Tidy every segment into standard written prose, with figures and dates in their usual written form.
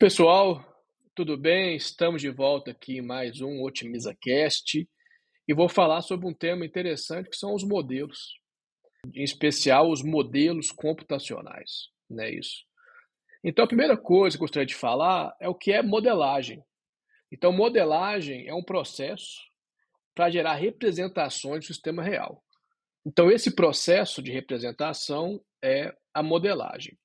Pessoal, tudo bem? Estamos de volta aqui em mais um Otimizacast e vou falar sobre um tema interessante que são os modelos, em especial os modelos computacionais, não é isso? Então a primeira coisa que eu gostaria de falar é o que é modelagem. Então modelagem é um processo para gerar representações do sistema real. Então esse processo de representação é a modelagem.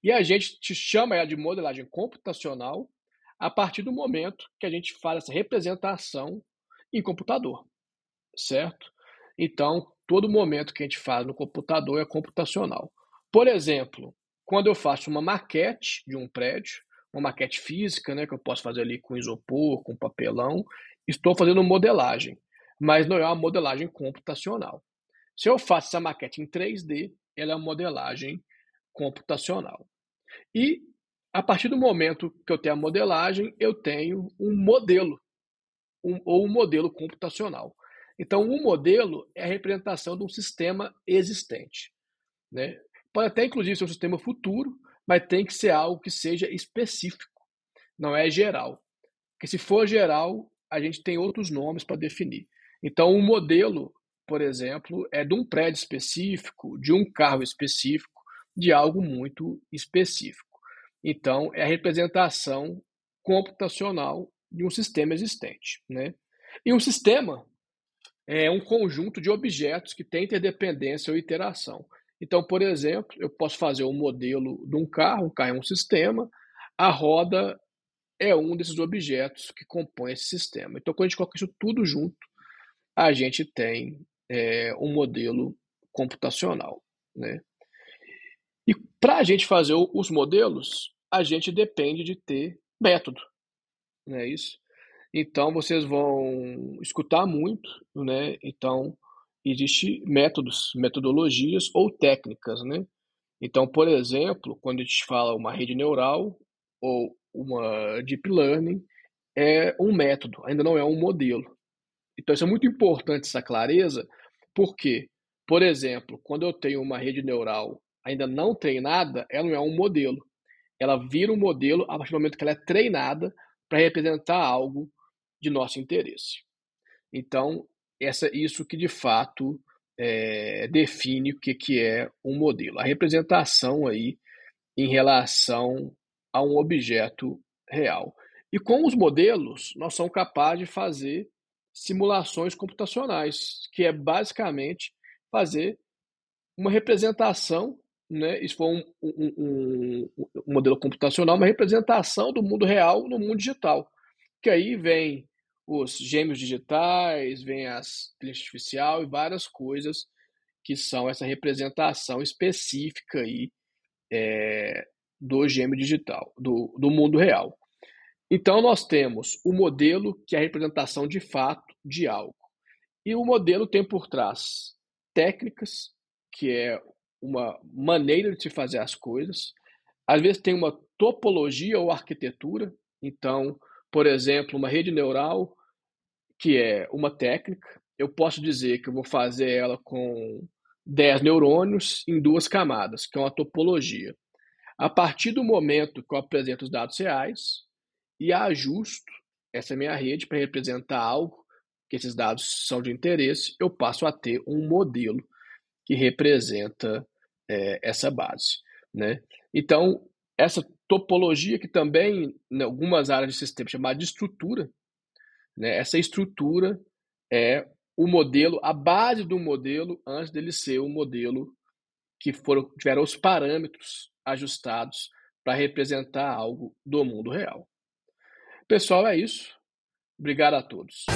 E a gente chama ela de modelagem computacional a partir do momento que a gente faz essa representação em computador, certo? Então, todo momento que a gente faz no computador é computacional. Por exemplo, quando eu faço uma maquete de um prédio, uma maquete física, né, que eu posso fazer ali com isopor, com papelão, estou fazendo modelagem, mas não é uma modelagem computacional. Se eu faço essa maquete em 3D, ela é uma modelagem computacional. E a partir do momento que eu tenho a modelagem, eu tenho um modelo, ou um modelo computacional. Então, um modelo é a representação de um sistema existente, né? Pode até, inclusive, ser um sistema futuro, mas tem que ser algo que seja específico, não é geral. Porque se for geral, a gente tem outros nomes para definir. Então, um modelo, por exemplo, é de um prédio específico, de um carro específico, de algo muito específico. Então, é a representação computacional de um sistema existente, né? E um sistema é um conjunto de objetos que tem interdependência ou interação. Então, por exemplo, eu posso fazer um modelo de um carro é um sistema, a roda é um desses objetos que compõe esse sistema. Então, quando a gente coloca isso tudo junto, a gente tem um modelo computacional, né? E para a gente fazer os modelos, a gente depende de ter método, não é isso? Então, vocês vão escutar muito, né? Então, existem métodos, metodologias ou técnicas, né? Então, por exemplo, quando a gente fala uma rede neural ou uma deep learning, é um método, ainda não é um modelo. Então, isso é muito importante, essa clareza, porque, por exemplo, quando eu tenho uma rede neural ainda não treinada, ela não é um modelo. Ela vira um modelo a partir do momento que ela é treinada para representar algo de nosso interesse. Então, isso que de fato define o que é um modelo. A representação aí em relação a um objeto real. E com os modelos, nós somos capazes de fazer simulações computacionais, que é basicamente fazer uma representação, né, isso foi um modelo computacional, uma representação do mundo real no mundo digital, que aí vem os gêmeos digitais, vem a inteligência artificial e várias coisas que são essa representação específica aí, do gêmeo digital, do mundo real. Então nós temos o modelo, que é a representação de fato de algo, e o modelo tem por trás técnicas, que é uma maneira de se fazer as coisas. Às vezes tem uma topologia ou arquitetura. Então, por exemplo, uma rede neural, que é uma técnica, eu posso dizer que eu vou fazer ela com 10 neurônios em 2 camadas, que é uma topologia. A partir do momento que eu apresento os dados reais e ajusto essa minha rede para representar algo, que esses dados são de interesse, eu passo a ter um modelo que representa essa base, né? Então, essa topologia, que também em algumas áreas de sistema é chamada de estrutura, né? Essa estrutura é o modelo, a base do modelo, antes dele ser um modelo que tiveram os parâmetros ajustados para representar algo do mundo real. Pessoal, é isso. Obrigado a todos.